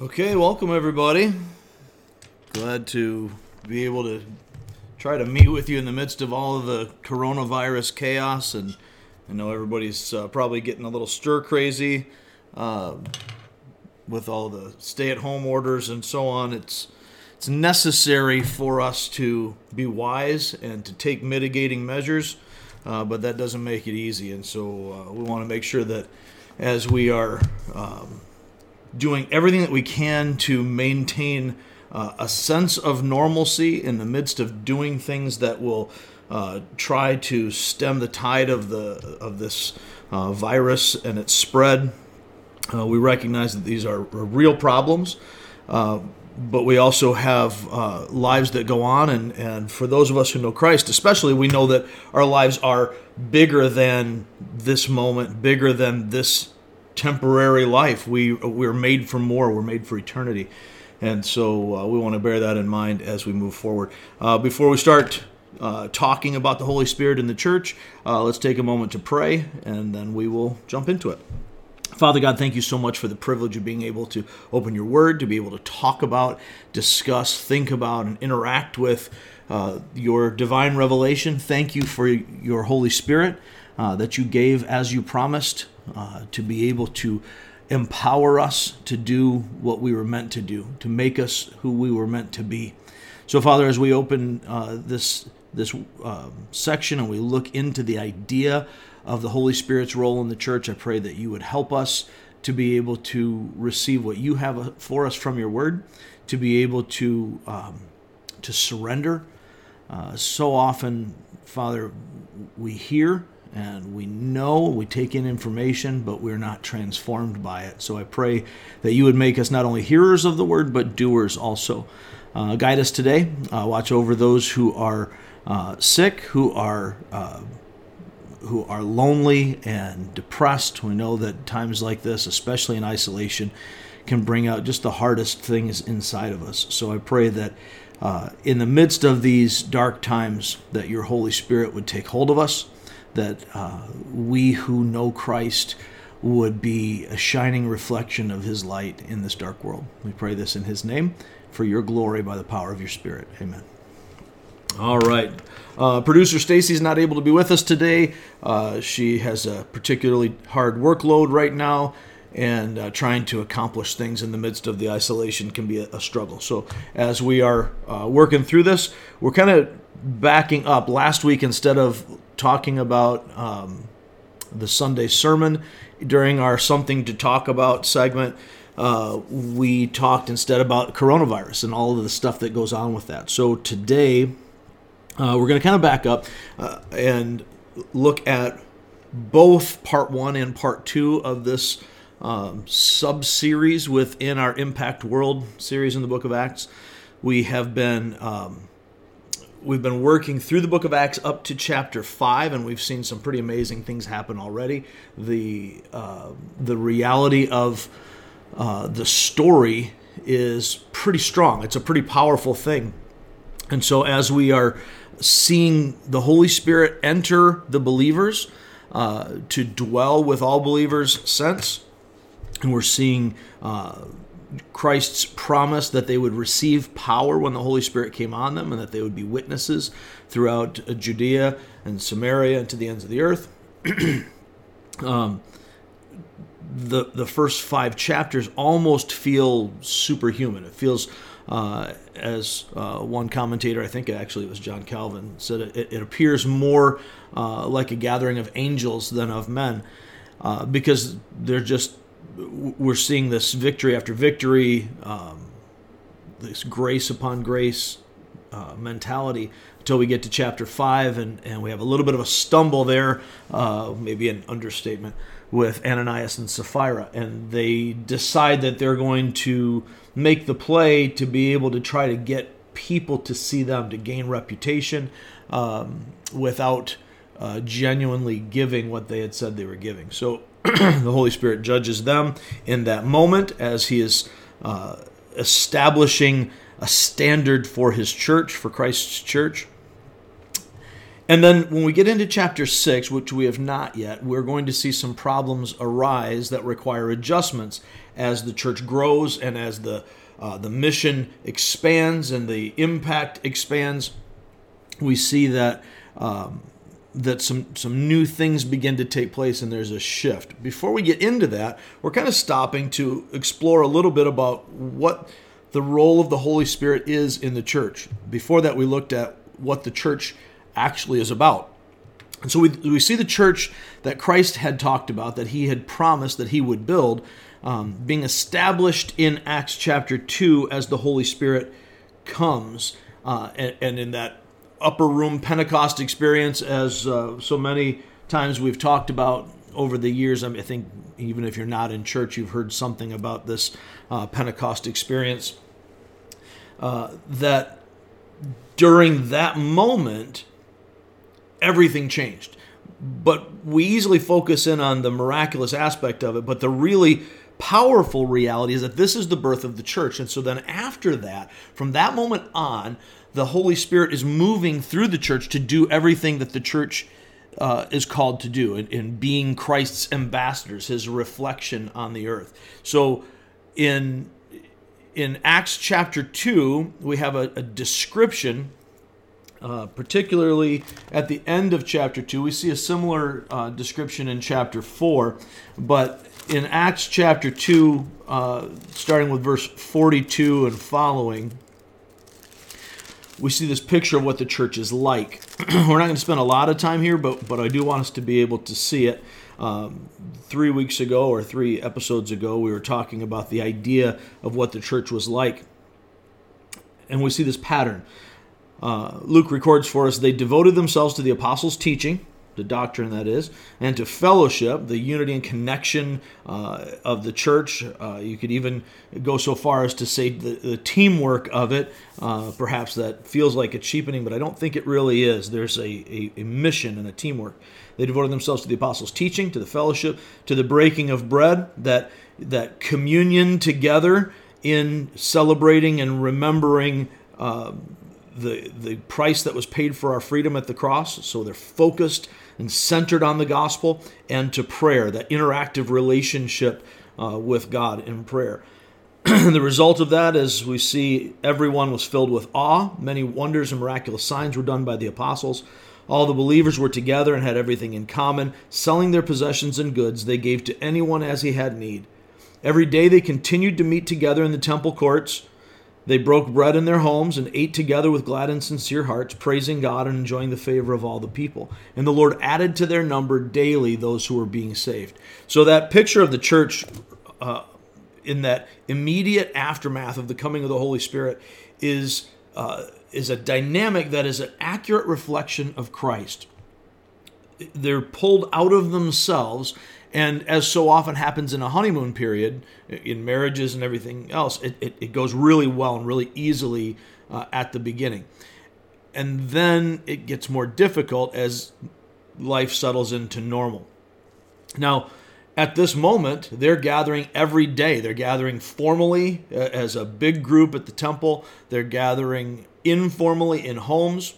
Okay, welcome everybody. Glad to be able to try to meet with you in the midst of all of the coronavirus chaos, and I know everybody's probably getting a little stir crazy with all the stay-at-home orders and so on. It's necessary for us to be wise and to take mitigating measures, but that doesn't make it easy. And so we want to make sure that as we are doing everything that we can to maintain a sense of normalcy in the midst of doing things that will try to stem the tide of this virus and its spread. We recognize that these are real problems, but we also have lives that go on, and for those of us who know Christ especially, we know that our lives are bigger than this moment, bigger than this temporary life. We're made for more. We're made for eternity, and so we want to bear that in mind as we move forward. Before we start talking about the Holy Spirit in the church, let's take a moment to pray, and then we will jump into it. Father God, thank you so much for the privilege of being able to open your word, to be able to talk about, discuss, think about, and interact with your divine revelation. Thank you for your Holy Spirit that you gave as you promised, to be able to empower us to do what we were meant to do, to make us who we were meant to be. So, Father, as we open this section and we look into the idea of the Holy Spirit's role in the church, I pray that you would help us to be able to receive what you have for us from your word, to be able to surrender. So often, Father, we hear and we know, we take in information, but we're not transformed by it. So I pray that you would make us not only hearers of the word, but doers also. Guide us today. Watch over those who are sick, who are lonely and depressed. We know that times like this, especially in isolation, can bring out just the hardest things inside of us. So I pray that in the midst of these dark times, that your Holy Spirit would take hold of us, that we who know Christ would be a shining reflection of his light in this dark world. We pray this in his name, for your glory, by the power of your Spirit. Amen. All right. Producer Stacy's not able to be with us today. She has a particularly hard workload right now, and trying to accomplish things in the midst of the isolation can be a struggle. So as we are working through this, we're kind of backing up. Last week, instead of talking about the Sunday sermon during our Something to Talk About segment, we talked instead about coronavirus and all of the stuff that goes on with that. So today, we're going to kind of back up and look at both part one and part two of this sub-series within our Impact World series in the Book of Acts. We have been... We've been working through the book of Acts up to chapter 5, and we've seen some pretty amazing things happen already. The reality of the story is pretty strong. It's a pretty powerful thing. And so as we are seeing the Holy Spirit enter the believers, to dwell with all believers since, and we're seeing Christ's promise that they would receive power when the Holy Spirit came on them, and that they would be witnesses throughout Judea and Samaria and to the ends of the earth. The first five chapters almost feel superhuman. It feels, as one commentator, I think actually it was John Calvin, said, it appears more like a gathering of angels than of men, because they're just... We're seeing this victory after victory, this grace upon grace mentality, until we get to chapter 5, and we have a little bit of a stumble there, maybe an understatement, with Ananias and Sapphira. And they decide that they're going to make the play to be able to try to get people to see them, to gain reputation, without genuinely giving what they had said they were giving. So the Holy Spirit judges them in that moment as he is establishing a standard for his church, for Christ's church. And then when we get into chapter 6, which we have not yet, we're going to see some problems arise that require adjustments as the church grows and as the mission expands and the impact expands, we see that that some new things begin to take place and there's a shift. Before we get into that, we're kind of stopping to explore a little bit about what the role of the Holy Spirit is in the church. Before that, we looked at what the church actually is about. And so we see the church that Christ had talked about, that he had promised that he would build, being established in Acts chapter 2 as the Holy Spirit comes. And in that upper room Pentecost experience, as so many times we've talked about over the years, I mean, I think even if you're not in church, you've heard something about this Pentecost experience, that during that moment, everything changed. But we easily focus in on the miraculous aspect of it, but the really powerful reality is that this is the birth of the church. And so then after that, from that moment on, the Holy Spirit is moving through the church to do everything that the church is called to do in being Christ's ambassadors, his reflection on the earth. So in Acts chapter 2, we have a description. Particularly at the end of chapter 2, we see a similar description in chapter 4, but in Acts chapter 2, starting with verse 42 and following, we see this picture of what the church is like. We're not going to spend a lot of time here, but I do want us to be able to see it. 3 weeks ago, or 3 episodes ago, we were talking about the idea of what the church was like, and we see this pattern. Luke records for us, they devoted themselves to the apostles' teaching, the doctrine that is, and to fellowship, the unity and connection of the church. You could even go so far as to say the teamwork of it. Perhaps that feels like a cheapening, but I don't think it really is. There's a mission and a teamwork. They devoted themselves to the apostles' teaching, to the fellowship, to the breaking of bread, that communion together in celebrating and remembering the price that was paid for our freedom at the cross. So they're focused and centered on the gospel, and to prayer, that interactive relationship with God in prayer. The result of that is we see everyone was filled with awe. Many wonders and miraculous signs were done by the apostles. All the believers were together and had everything in common. Selling their possessions and goods, they gave to anyone as he had need. Every day they continued to meet together in the temple courts. They broke bread in their homes and ate together with glad and sincere hearts, praising God and enjoying the favor of all the people. And the Lord added to their number daily those who were being saved. So that picture of the church in that immediate aftermath of the coming of the Holy Spirit is a dynamic that is an accurate reflection of Christ. They're pulled out of themselves, and as so often happens in a honeymoon period, in marriages and everything else, it goes really well and really easily at the beginning. And then it gets more difficult as life settles into normal. Now, at this moment, they're gathering every day. They're gathering formally as a big group at the temple. They're gathering informally in homes.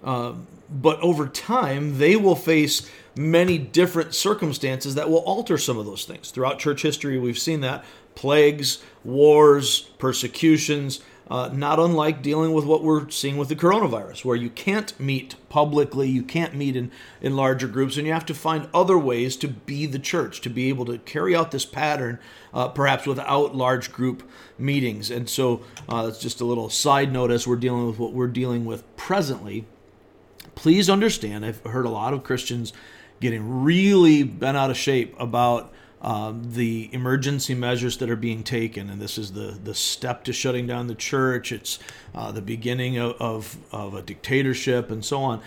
But over time, they will face many different circumstances that will alter some of those things. Throughout church history, we've seen that. Plagues, wars, persecutions, not unlike dealing with what we're seeing with the coronavirus, where you can't meet publicly, you can't meet in larger groups, and you have to find other ways to be the church, to be able to carry out this pattern, perhaps without large group meetings. And so that's just a little side note as we're dealing with what we're dealing with presently. Please understand, I've heard a lot of Christians getting really bent out of shape about the emergency measures that are being taken. And this is the step to shutting down the church. It's the beginning of a dictatorship and so on.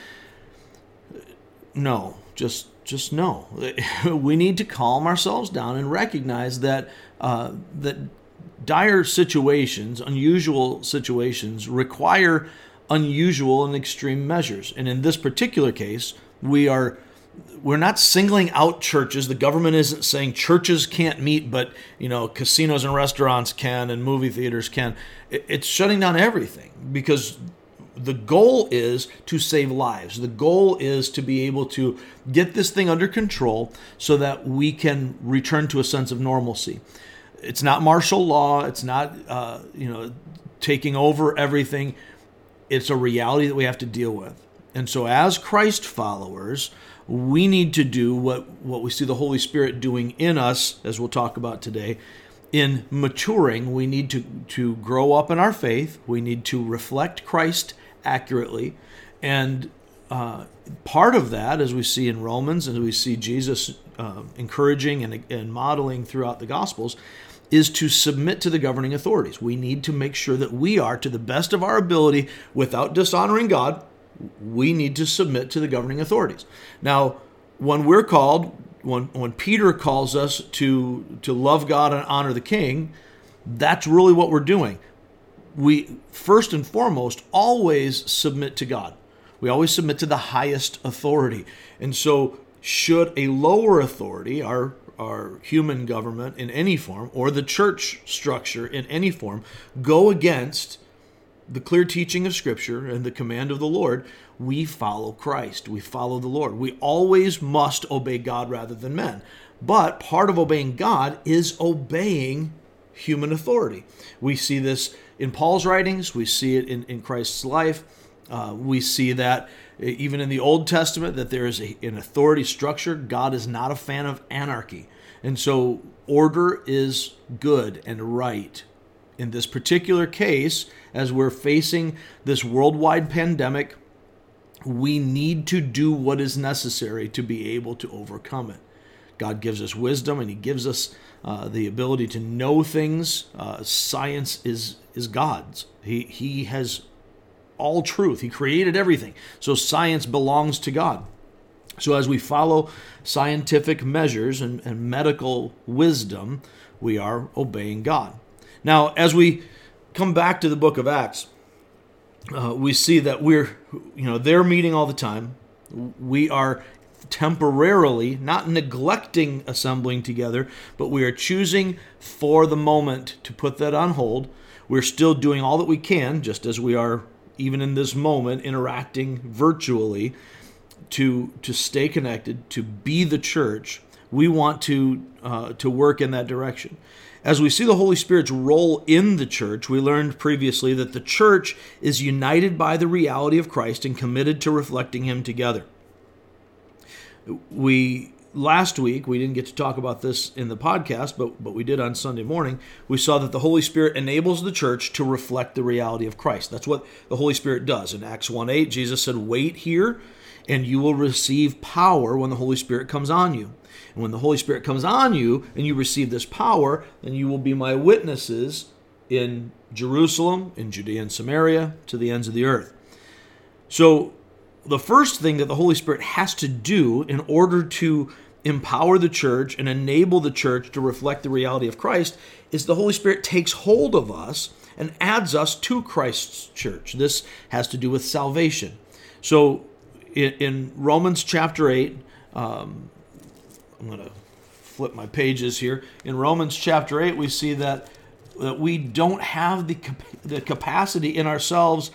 No, just no. We need to calm ourselves down and recognize that that dire situations, unusual situations, require unusual and extreme measures. And in this particular case, we're not singling out churches. The government isn't saying churches can't meet, but casinos and restaurants can and movie theaters can. It's shutting down everything because The goal is to save lives. The goal is to be able to get this thing under control so that we can return to a sense of normalcy. It's not martial law. It's not, taking over everything. It's a reality that we have to deal with. And so as Christ followers, we need to do what we see the Holy Spirit doing in us, as we'll talk about today. In maturing, we need to grow up in our faith. We need to reflect Christ accurately. And part of that, as we see in Romans, as we see Jesus encouraging and modeling throughout the Gospels, is to submit to the governing authorities. We need to make sure that we are, to the best of our ability, without dishonoring God, we need to submit to the governing authorities. Now, when we're called, when Peter calls us to love God and honor the King, that's really what we're doing. We, first and foremost, always submit to God. We always submit to the highest authority. And so should a lower authority, our human government in any form, or the church structure in any form, go against the clear teaching of Scripture and the command of the Lord, we follow Christ. We follow the Lord. We always must obey God rather than men. But part of obeying God is obeying human authority. We see this in Paul's writings. We see it in Christ's life. We see that even in the Old Testament, that there is an authority structure. God is not a fan of anarchy. And so order is good and right. In this particular case, as we're facing this worldwide pandemic, we need to do what is necessary to be able to overcome it. God gives us wisdom, and He gives us the ability to know things. Science is God's. He has all truth. He created everything. So science belongs to God. So as we follow scientific measures and medical wisdom, we are obeying God. Now, as we come back to the book of Acts, we see that they're meeting all the time. We are temporarily not neglecting assembling together, but we are choosing for the moment to put that on hold. We're still doing all that we can, just as we are, even in this moment, interacting virtually to stay connected, to be the church. We want to work in that direction. As we see the Holy Spirit's role in the church, we learned previously that the church is united by the reality of Christ and committed to reflecting Him together. Last week, we didn't get to talk about this in the podcast, but we did on Sunday morning. We saw that the Holy Spirit enables the church to reflect the reality of Christ. That's what the Holy Spirit does. In Acts 1:8, Jesus said, "Wait here, and you will receive power when the Holy Spirit comes on you. And when the Holy Spirit comes on you and you receive this power, then you will be my witnesses in Jerusalem, in Judea and Samaria, to the ends of the earth." So the first thing that the Holy Spirit has to do in order to empower the church and enable the church to reflect the reality of Christ is the Holy Spirit takes hold of us and adds us to Christ's church. This has to do with salvation. So in Romans chapter 8, I'm going to flip my pages here. In Romans chapter 8, we see that we don't have the capacity in ourselves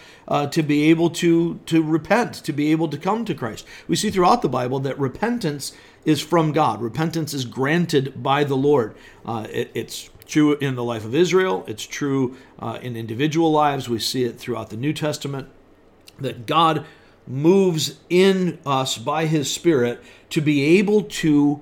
to be able to repent, to be able to come to Christ. We see throughout the Bible that repentance is from God. Repentance is granted by the Lord. It's true in the life of Israel. It's true in individual lives. We see it throughout the New Testament, that God moves in us by His Spirit to be able to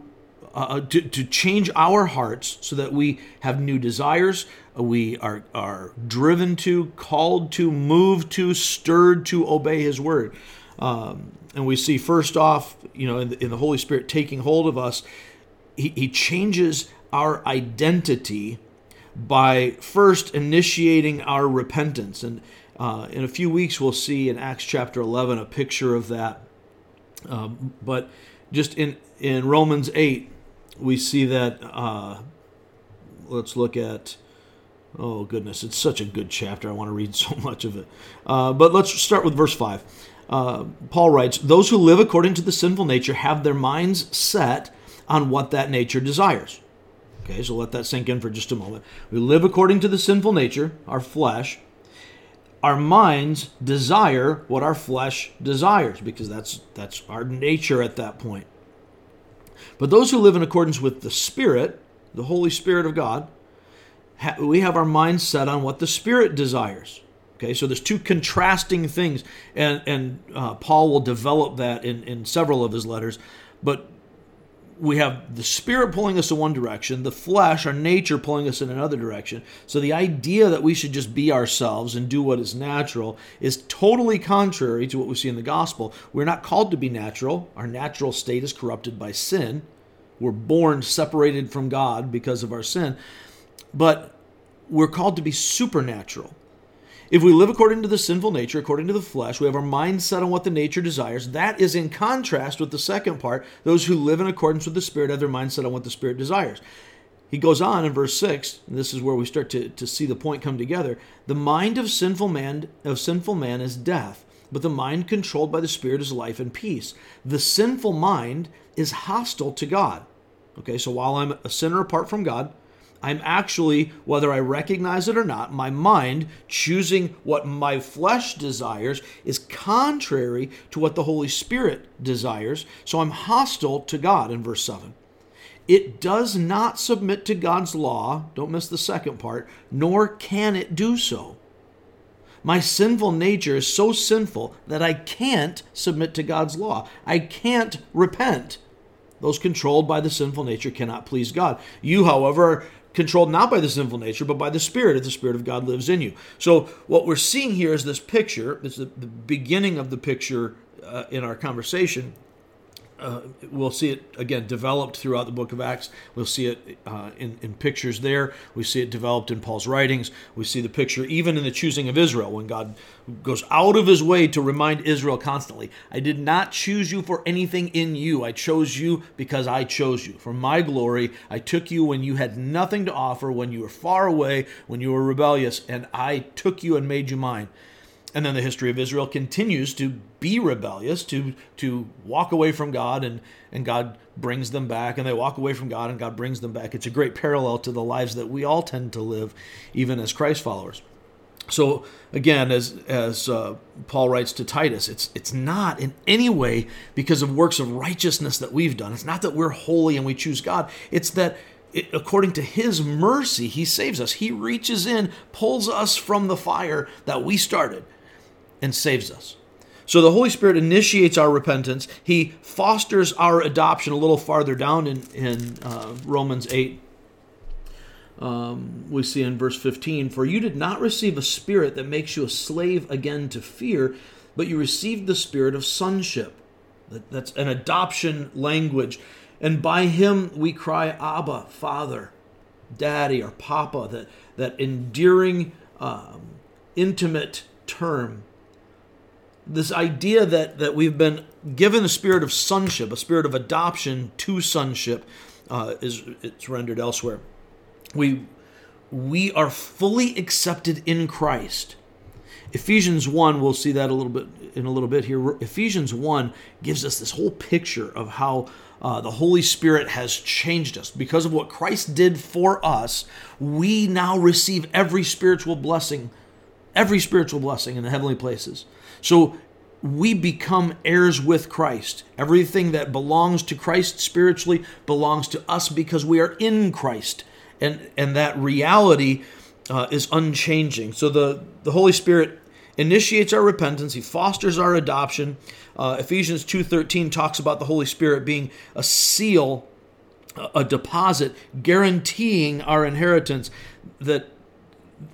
change our hearts so that we have new desires, we are driven to, called to, moved to, stirred to obey His Word. And we see first off, in the Holy Spirit taking hold of us, He changes our identity by first initiating our repentance. And in a few weeks, we'll see in Acts chapter 11 a picture of that. But just in Romans 8, we see that, let's look at, oh goodness, it's such a good chapter. I want to read so much of it. But let's start with verse 5. Paul writes, "Those who live according to the sinful nature have their minds set on what that nature desires." Okay, so let that sink in for just a moment. We live according to the sinful nature, our flesh. our minds desire what our flesh desires, because that's our nature at that point. But those who live in accordance with the Spirit, the Holy Spirit of God, we have our minds set on what the Spirit desires. Okay, so there's two contrasting things, and Paul will develop that in several of his letters. But we have the Spirit pulling us in one direction, the flesh, our nature, pulling us in another direction. So the idea that we should just be ourselves and do what is natural is totally contrary to what we see in the gospel. We're not called to be natural. Our natural state is corrupted by sin. We're born separated from God because of our sin. But we're called to be supernatural. If we live according to the sinful nature, according to the flesh, we have our mind set on what the nature desires. That is in contrast with the second part. Those who live in accordance with the Spirit have their mind set on what the Spirit desires. He goes on in verse 6, and this is where we start to see the point come together. The mind of sinful man is death, but the mind controlled by the Spirit is life and peace. The sinful mind is hostile to God. Okay, so while I'm a sinner apart from God, I'm actually, whether I recognize it or not, my mind choosing what my flesh desires is contrary to what the Holy Spirit desires. So I'm hostile to God in verse 7. It does not submit to God's law, don't miss the second part, nor can it do so. My sinful nature is so sinful that I can't submit to God's law. I can't repent. Those controlled by the sinful nature cannot please God. You, however, controlled not by the sinful nature, but by the Spirit, if the Spirit of God lives in you. So what we're seeing here is this picture. It's the beginning of the picture in our conversation. We'll see it, again, developed throughout the book of Acts. We'll see it in pictures there. We see it developed in Paul's writings. We see the picture even in the choosing of Israel, when God goes out of his way to remind Israel constantly, I did not choose you for anything in you. I chose you because I chose you. For my glory, I took you when you had nothing to offer, when you were far away, when you were rebellious, and I took you and made you mine. And then the history of Israel continues to be rebellious, to walk away from God, and God brings them back, and they walk away from God, and God brings them back. It's a great parallel to the lives that we all tend to live, even as Christ followers. So again, as Paul writes to Titus, it's not in any way because of works of righteousness that we've done. It's not that we're holy and we choose God. It's that according to his mercy, he saves us. He reaches in, pulls us from the fire that we started, and saves us. So the Holy Spirit initiates our repentance. He fosters our adoption a little farther down in Romans 8. We see in verse 15, for you did not receive a spirit that makes you a slave again to fear, but you received the spirit of sonship. That's an adoption language. And by him we cry, Abba, Father, Daddy, or Papa, that endearing, intimate term. This idea that we've been given a spirit of sonship, a spirit of adoption to sonship, it's rendered elsewhere. We are fully accepted in Christ. Ephesians 1, we'll see that a little bit here. Ephesians 1 gives us this whole picture of how the Holy Spirit has changed us. Because of what Christ did for us, we now receive every spiritual blessing in the heavenly places. So we become heirs with Christ. Everything that belongs to Christ spiritually belongs to us because we are in Christ. And that reality is unchanging. So the Holy Spirit initiates our repentance. He fosters our adoption. Ephesians 2:13 talks about the Holy Spirit being a seal, a deposit, guaranteeing our inheritance.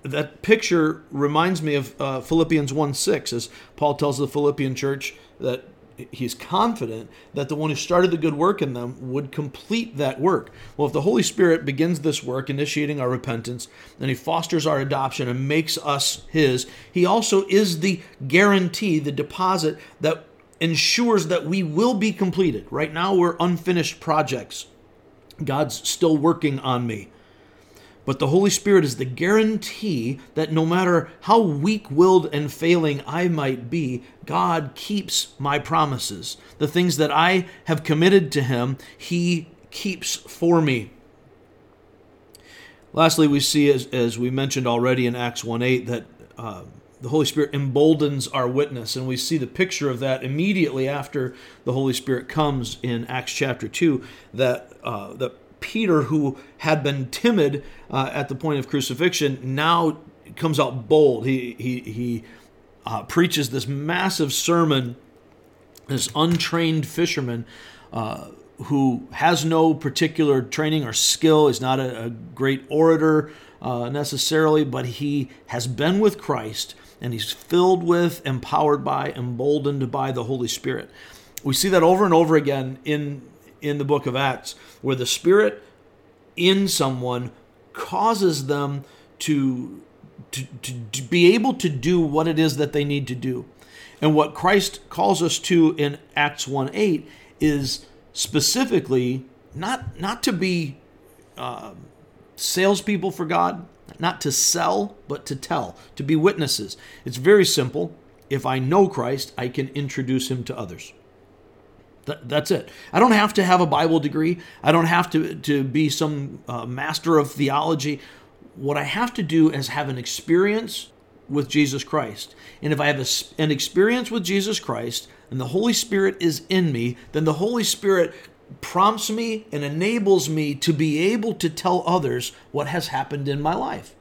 That picture reminds me of Philippians 1:6, as Paul tells the Philippian church that he's confident that the one who started the good work in them would complete that work. Well, if the Holy Spirit begins this work, initiating our repentance, and he fosters our adoption and makes us his, he also is the guarantee, the deposit that ensures that we will be completed. Right now, we're unfinished projects. God's still working on me. But the Holy Spirit is the guarantee that no matter how weak-willed and failing I might be, God keeps my promises. The things that I have committed to him, he keeps for me. Lastly, we see, as we mentioned already in Acts 1:8, that the Holy Spirit emboldens our witness, and we see the picture of that immediately after the Holy Spirit comes in Acts chapter 2, that Peter, who had been timid at the point of crucifixion, now comes out bold. He preaches this massive sermon, this untrained fisherman who has no particular training or skill. He's not a great orator necessarily, but he has been with Christ, and he's filled with, empowered by, emboldened by the Holy Spirit. We see that over and over again in the book of Acts, where the Spirit in someone causes them to be able to do what it is that they need to do. And what Christ calls us to in Acts 1:8 is specifically not to be salespeople for God, not to sell, but to tell, to be witnesses. It's very simple. If I know Christ, I can introduce him to others. That's it. I don't have to have a Bible degree. I don't have to be some master of theology. What I have to do is have an experience with Jesus Christ. And if I have an experience with Jesus Christ and the Holy Spirit is in me, then the Holy Spirit prompts me and enables me to be able to tell others what has happened in my life.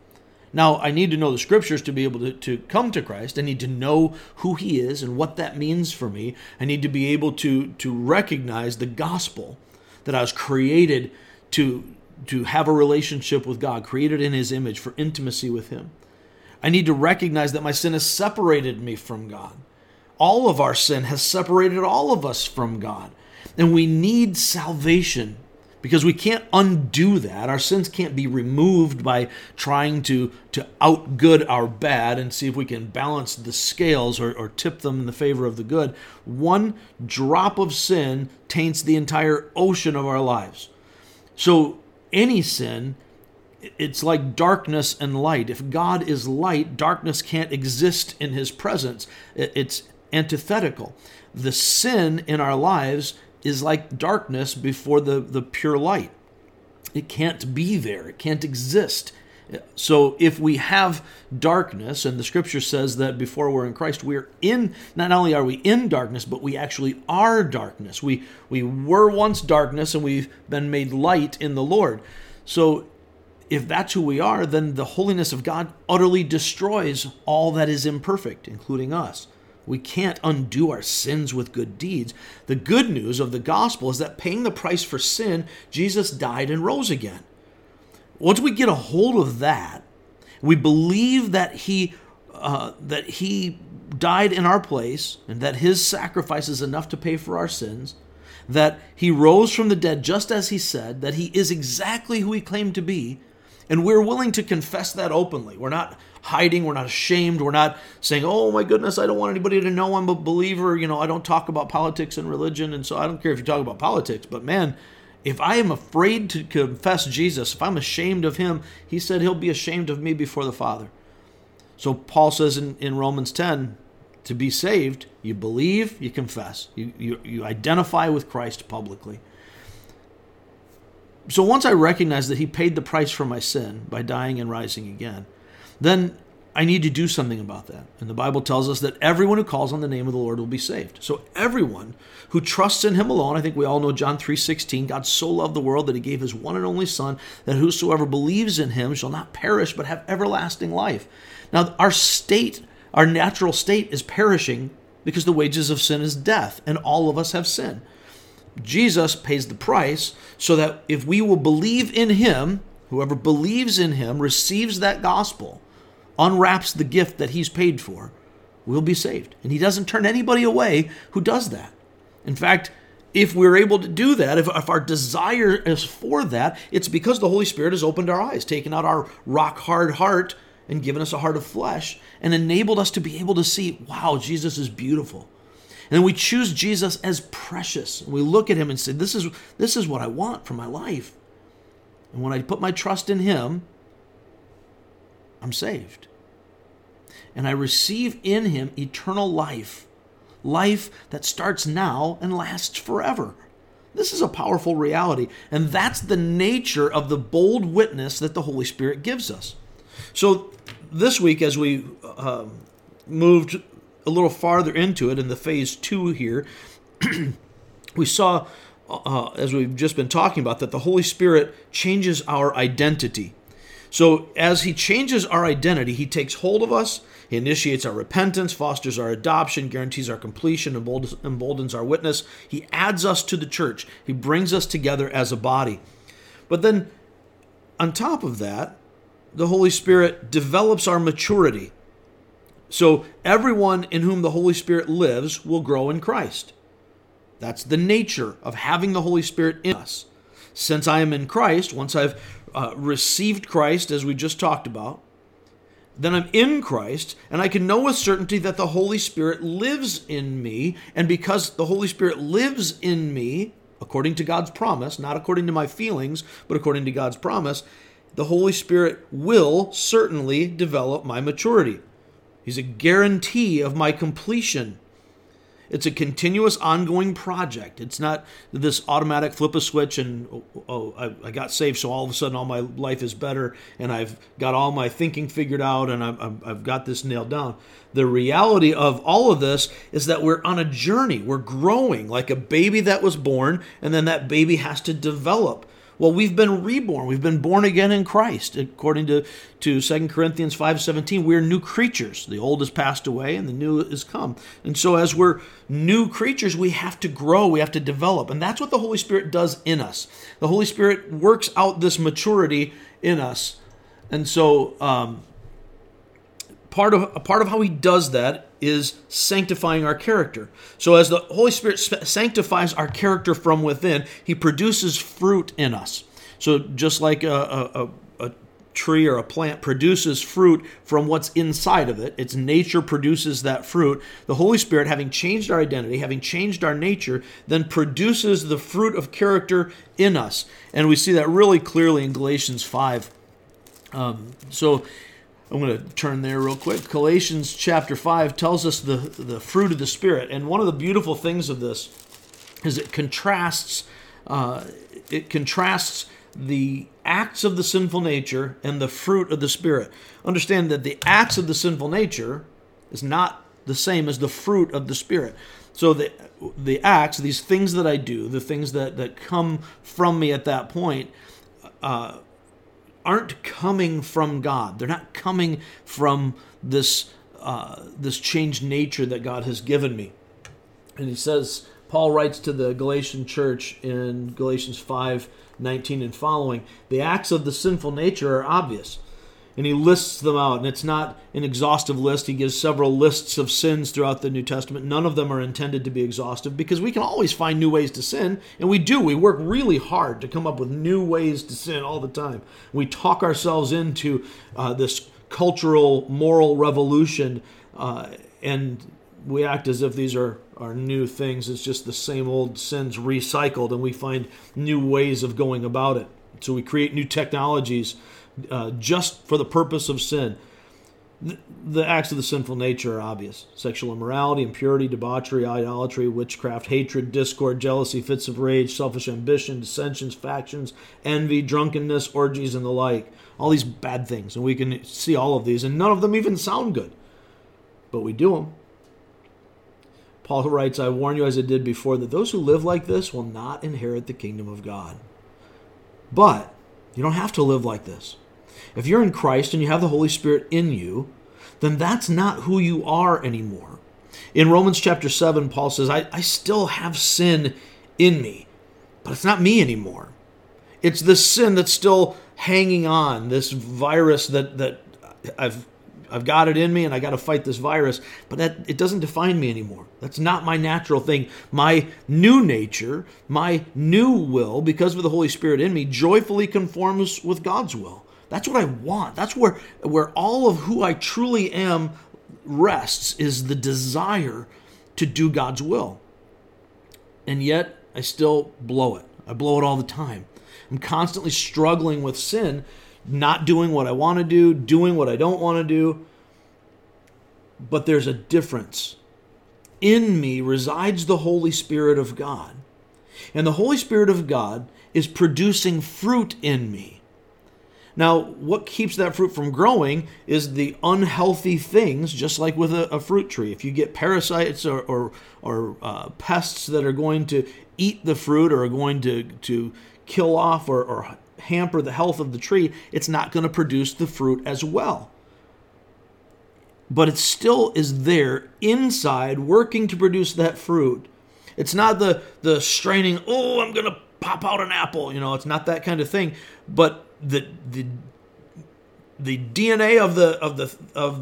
Now, I need to know the scriptures to be able to come to Christ. I need to know who he is and what that means for me. I need to be able to recognize the gospel, that I was created to have a relationship with God, created in his image for intimacy with him. I need to recognize that my sin has separated me from God. All of our sin has separated all of us from God. And we need salvation, because we can't undo that. Our sins can't be removed by trying to outgood our bad and see if we can balance the scales or tip them in the favor of the good. One drop of sin taints the entire ocean of our lives. So any sin, it's like darkness and light. If God is light, darkness can't exist in his presence. It's antithetical. The sin in our lives is like darkness before the pure light. It can't be there. It can't exist. So if we have darkness, and the scripture says that before we're in Christ, we're in, not only are we in darkness, but we actually are darkness. We were once darkness, and we've been made light in the Lord. So if that's who we are, then the holiness of God utterly destroys all that is imperfect, including us. We can't undo our sins with good deeds. The good news of the gospel is that paying the price for sin, Jesus died and rose again. Once we get a hold of that, we believe that he died in our place and that his sacrifice is enough to pay for our sins, that he rose from the dead just as he said, that he is exactly who he claimed to be, and we're willing to confess that openly. We're not hiding. We're not ashamed. We're not saying, oh my goodness, I don't want anybody to know I'm a believer. You know, I don't talk about politics and religion. And so I don't care if you talk about politics. But man, if I am afraid to confess Jesus, if I'm ashamed of him, he said he'll be ashamed of me before the Father. So Paul says in Romans 10, to be saved, you believe, you confess. You identify with Christ publicly. So once I recognize that he paid the price for my sin by dying and rising again, then I need to do something about that. And the Bible tells us that everyone who calls on the name of the Lord will be saved. So everyone who trusts in him alone, I think we all know John 3:16, God so loved the world that he gave his one and only son, that whosoever believes in him shall not perish but have everlasting life. Now our state, our natural state is perishing, because the wages of sin is death, and all of us have sinned. Jesus pays the price so that if we will believe in him, whoever believes in him, receives that gospel, unwraps the gift that he's paid for, will be saved. And he doesn't turn anybody away who does that. In fact, if we're able to do that, if our desire is for that, it's because the Holy Spirit has opened our eyes, taken out our rock-hard heart and given us a heart of flesh, and enabled us to be able to see, wow, Jesus is beautiful. And then we choose Jesus as precious. We look at him and say, this is what I want for my life. And when I put my trust in him, I'm saved. And I receive in him eternal life, life that starts now and lasts forever. This is a powerful reality. And that's the nature of the bold witness that the Holy Spirit gives us. So this week, as we moved a little farther into it in the phase two here, we saw, as we've just been talking about, that the Holy Spirit changes our identity. So as he changes our identity, he takes hold of us, he initiates our repentance, fosters our adoption, guarantees our completion, emboldens our witness. He adds us to the church. He brings us together as a body. But then on top of that, the Holy Spirit develops our maturity. So everyone in whom the Holy Spirit lives will grow in Christ. That's the nature of having the Holy Spirit in us. Since I am in Christ, once I've received Christ, as we just talked about, then I'm in Christ, and I can know with certainty that the Holy Spirit lives in me, and because the Holy Spirit lives in me, according to God's promise, not according to my feelings, but according to God's promise, the Holy Spirit will certainly develop my maturity. He's a guarantee of my completion. It's a continuous, ongoing project. It's not this automatic flip a switch and, I got saved, so all of a sudden all my life is better, and I've got all my thinking figured out, and I've got this nailed down. The reality of all of this is that we're on a journey. We're growing like a baby that was born, and then that baby has to develop. Well, we've been reborn. We've been born again in Christ. According to 2 Corinthians 5:17, we're new creatures. The old has passed away and the new is come. And so as we're new creatures, we have to grow. We have to develop. And that's what the Holy Spirit does in us. The Holy Spirit works out this maturity in us. And so part of how he does that is sanctifying our character. So as the Holy Spirit sanctifies our character from within, he produces fruit in us. So just like a tree or a plant produces fruit from what's inside of it, its nature produces that fruit. The Holy Spirit, having changed our identity, having changed our nature, then produces the fruit of character in us. And we see that really clearly in Galatians 5. So I'm going to turn there real quick. Galatians chapter 5 tells us the fruit of the Spirit. And one of the beautiful things of this is it contrasts the acts of the sinful nature and the fruit of the Spirit. Understand that the acts of the sinful nature is not the same as the fruit of the Spirit. So the acts, these things that I do, the things that come from me at that point, aren't coming from God. They're not coming from this changed nature that God has given me. And he says, Paul writes to the Galatian church in Galatians 5:19 and following, the acts of the sinful nature are obvious. And he lists them out, and it's not an exhaustive list. He gives several lists of sins throughout the New Testament. None of them are intended to be exhaustive because we can always find new ways to sin, and we do. We work really hard to come up with new ways to sin all the time. We talk ourselves into this cultural, moral revolution, and we act as if these are new things. It's just the same old sins recycled, and we find new ways of going about it. So we create new technologies just for the purpose of sin. The acts of the sinful nature are obvious. Sexual immorality, impurity, debauchery, idolatry, witchcraft, hatred, discord, jealousy, fits of rage, selfish ambition, dissensions, factions, envy, drunkenness, orgies, and the like. All these bad things. And we can see all of these, and none of them even sound good. But we do them. Paul writes, I warn you as I did before that those who live like this will not inherit the kingdom of God. But you don't have to live like this. If you're in Christ and you have the Holy Spirit in you, then that's not who you are anymore. In Romans chapter 7, Paul says, I still have sin in me, but it's not me anymore. It's this sin that's still hanging on, this virus that I've got it in me and I got to fight this virus, but it doesn't define me anymore. That's not my natural thing. My new nature, my new will, because of the Holy Spirit in me, joyfully conforms with God's will. That's what I want. That's where all of who I truly am rests, is the desire to do God's will. And yet I still blow it. I blow it all the time. I'm constantly struggling with sin, not doing what I want to do, doing what I don't want to do. But there's a difference. In me resides the Holy Spirit of God. And the Holy Spirit of God is producing fruit in me. Now, what keeps that fruit from growing is the unhealthy things, just like with a fruit tree. If you get parasites or pests that are going to eat the fruit or are going to kill off or hamper the health of the tree, it's not going to produce the fruit as well. But it still is there inside working to produce that fruit. It's not the straining, oh, I'm going to pop out an apple. You know, it's not that kind of thing. But the DNA of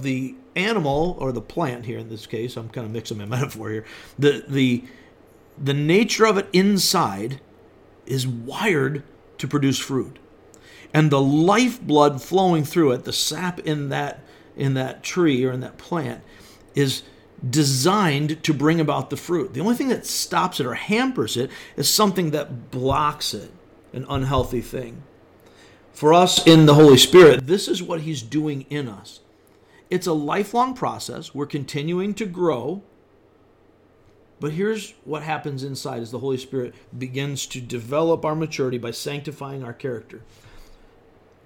the animal or the plant here in this case, I'm kind of mixing my metaphor here. The nature of it inside is wired to produce fruit. And the lifeblood flowing through it, the sap in that tree or in that plant, is designed to bring about the fruit. The only thing that stops it or hampers it is something that blocks it, an unhealthy thing. For us in the Holy Spirit, this is what He's doing in us. It's a lifelong process. We're continuing to grow. But here's what happens inside as the Holy Spirit begins to develop our maturity by sanctifying our character.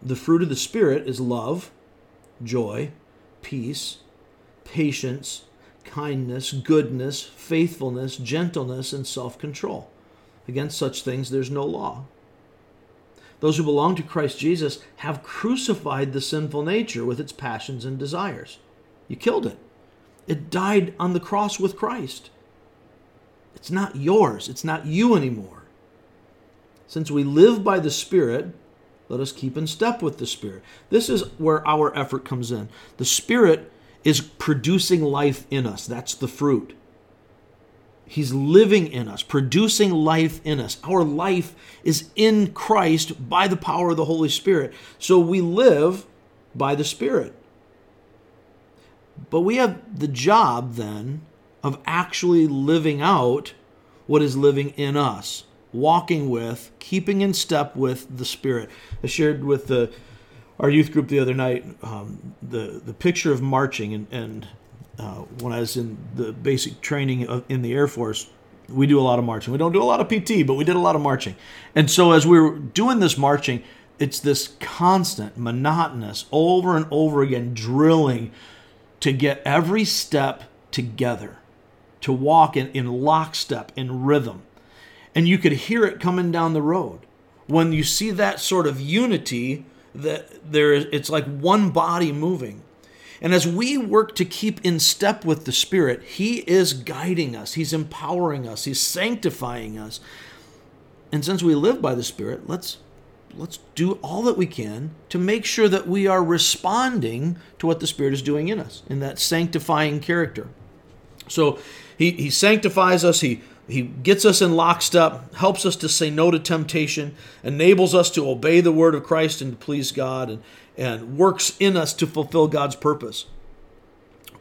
The fruit of the Spirit is love, joy, peace, patience, kindness, goodness, faithfulness, gentleness, and self-control. Against such things there's no law. Those who belong to Christ Jesus have crucified the sinful nature with its passions and desires. You killed it. It died on the cross with Christ. It's not yours. It's not you anymore. Since we live by the Spirit, let us keep in step with the Spirit. This is where our effort comes in. The Spirit is producing life in us. That's the fruit. He's living in us, producing life in us. Our life is in Christ by the power of the Holy Spirit. So we live by the Spirit. But we have the job then of actually living out what is living in us. Walking with, keeping in step with the Spirit. I shared with our youth group the other night the picture of marching. And when I was in the basic training in the Air Force, we do a lot of marching. We don't do a lot of PT, but we did a lot of marching. And so as we were doing this marching, it's this constant, monotonous, over and over again drilling to get every step together, to walk in lockstep, in rhythm. And you could hear it coming down the road. When you see that sort of unity, that there is, it's like one body moving. And as we work to keep in step with the Spirit, He is guiding us. He's empowering us. He's sanctifying us. And since we live by the Spirit, let's do all that we can to make sure that we are responding to what the Spirit is doing in us, in that sanctifying character. So he sanctifies us. He gets us in lockstep, helps us to say no to temptation, enables us to obey the word of Christ and to please God, and works in us to fulfill God's purpose.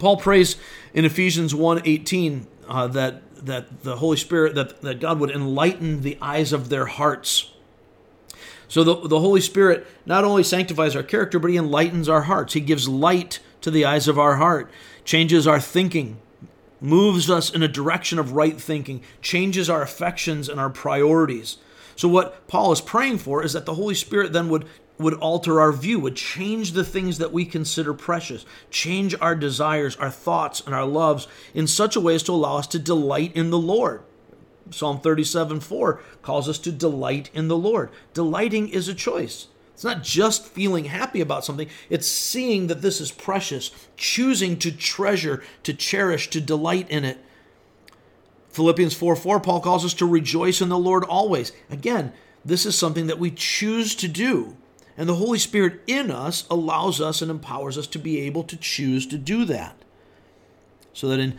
Paul prays in Ephesians 1:18 that the Holy Spirit, that God would enlighten the eyes of their hearts. So the Holy Spirit not only sanctifies our character, but He enlightens our hearts. He gives light to the eyes of our heart, changes our thinking, moves us in a direction of right thinking, changes our affections and our priorities. So what Paul is praying for is that the Holy Spirit then would alter our view, would change the things that we consider precious, change our desires, our thoughts, and our loves in such a way as to allow us to delight in the Lord. Psalm 37:4 calls us to delight in the Lord. Delighting is a choice. It's not just feeling happy about something. It's seeing that this is precious, choosing to treasure, to cherish, to delight in it. Philippians 4:4, Paul calls us to rejoice in the Lord always. Again, this is something that we choose to do. And the Holy Spirit in us allows us and empowers us to be able to choose to do that. So that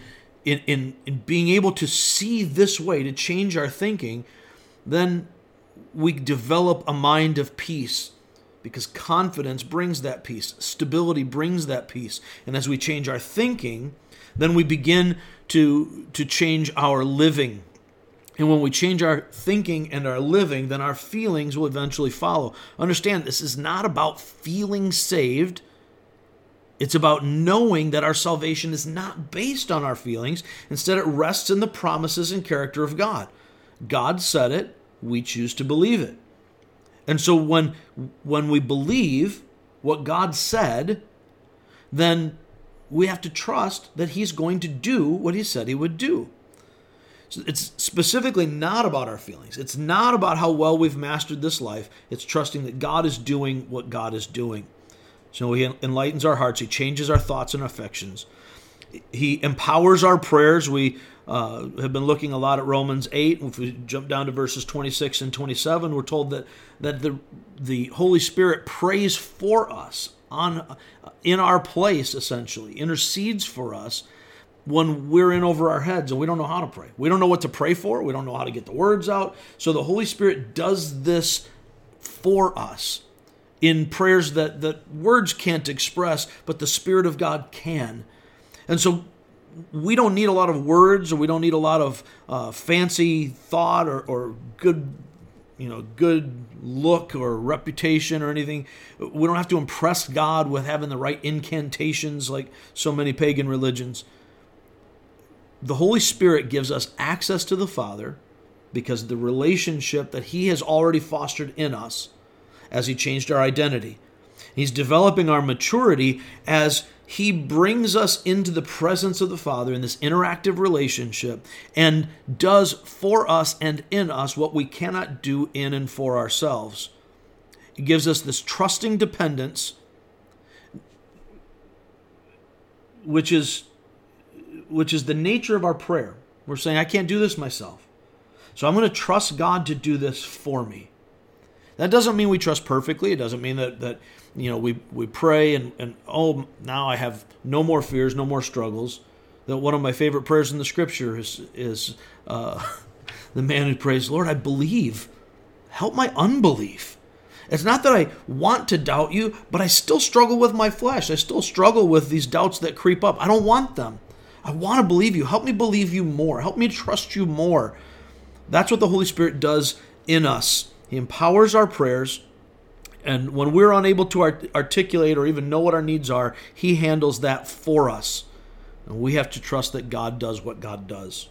in being able to see this way, to change our thinking, then we develop a mind of peace. Because confidence brings that peace. Stability brings that peace. And as we change our thinking, then we begin to change our living. And when we change our thinking and our living, then our feelings will eventually follow. Understand, this is not about feeling saved. It's about knowing that our salvation is not based on our feelings. Instead, it rests in the promises and character of God. God said it. We choose to believe it. And so when we believe what God said, then we have to trust that he's going to do what he said he would do. So it's specifically not about our feelings. It's not about how well we've mastered this life. It's trusting that God is doing what God is doing. So he enlightens our hearts. He changes our thoughts and affections. He empowers our prayers. We have been looking a lot at Romans 8. If we jump down to verses 26 and 27, we're told that the Holy Spirit prays for us in our place, essentially, intercedes for us when we're in over our heads and we don't know how to pray. We don't know what to pray for. We don't know how to get the words out. So the Holy Spirit does this for us in prayers that words can't express, but the Spirit of God can. And so we don't need a lot of words, or we don't need a lot of fancy thought or good look or reputation or anything. We don't have to impress God with having the right incantations like so many pagan religions. The Holy Spirit gives us access to the Father because of the relationship that he has already fostered in us as he changed our identity. He's developing our maturity as he brings us into the presence of the Father in this interactive relationship and does for us and in us what we cannot do in and for ourselves. It gives us this trusting dependence, which is the nature of our prayer. We're saying, I can't do this myself, so I'm going to trust God to do this for me. That doesn't mean we trust perfectly. It doesn't mean that we pray and now I have no more fears, no more struggles. That one of my favorite prayers in the Scripture is the man who prays, Lord, I believe. Help my unbelief. It's not that I want to doubt you, but I still struggle with my flesh. I still struggle with these doubts that creep up. I don't want them. I want to believe you. Help me believe you more. Help me trust you more. That's what the Holy Spirit does in us. He empowers our prayers. And when we're unable to articulate or even know what our needs are, he handles that for us. And we have to trust that God does what God does.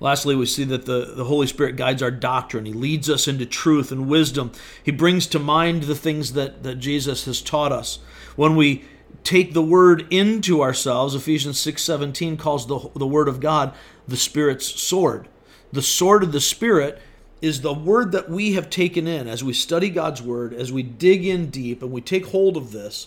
Lastly, we see that the Holy Spirit guides our doctrine. He leads us into truth and wisdom. He brings to mind the things that Jesus has taught us. When we take the word into ourselves, Ephesians 6:17 calls the word of God the Spirit's sword. The sword of the Spirit is the word that we have taken in as we study God's word, as we dig in deep and we take hold of this.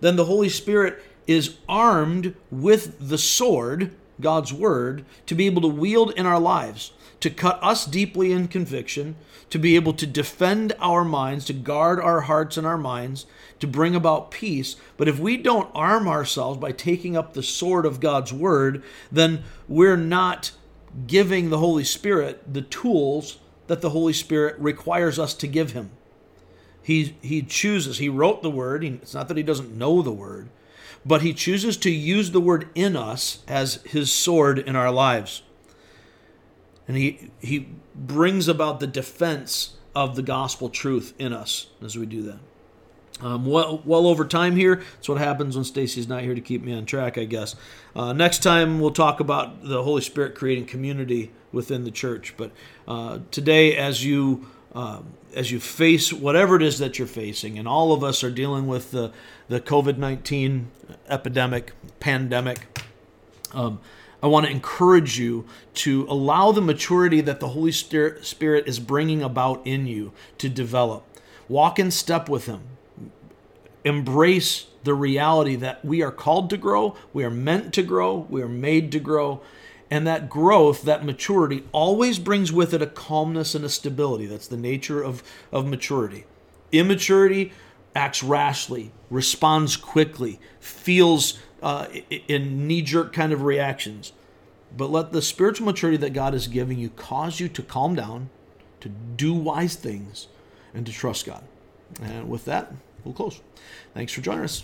Then the Holy Spirit is armed with the sword, God's word, to be able to wield in our lives, to cut us deeply in conviction, to be able to defend our minds, to guard our hearts and our minds, to bring about peace. But if we don't arm ourselves by taking up the sword of God's word, then we're not giving the Holy Spirit the tools that the Holy Spirit requires us to give him. He chooses. He wrote the word. It's not that he doesn't know the word, but he chooses to use the word in us as his sword in our lives. And he brings about the defense of the gospel truth in us as we do that. Well over time here. That's what happens when Stacy's not here to keep me on track, I guess. Next time we'll talk about the Holy Spirit creating community within the church. But today, as you face whatever it is that you're facing, and all of us are dealing with the COVID-19 pandemic, I want to encourage you to allow the maturity that the Holy Spirit is bringing about in you to develop. Walk in step with him. Embrace the reality that we are called to grow, we are meant to grow, we are made to grow, and that growth, that maturity, always brings with it a calmness and a stability. That's the nature of maturity. Immaturity acts rashly, responds quickly, feels in knee-jerk kind of reactions. But let the spiritual maturity that God is giving you cause you to calm down, to do wise things, and to trust God. And with that, we'll close. Thanks for joining us.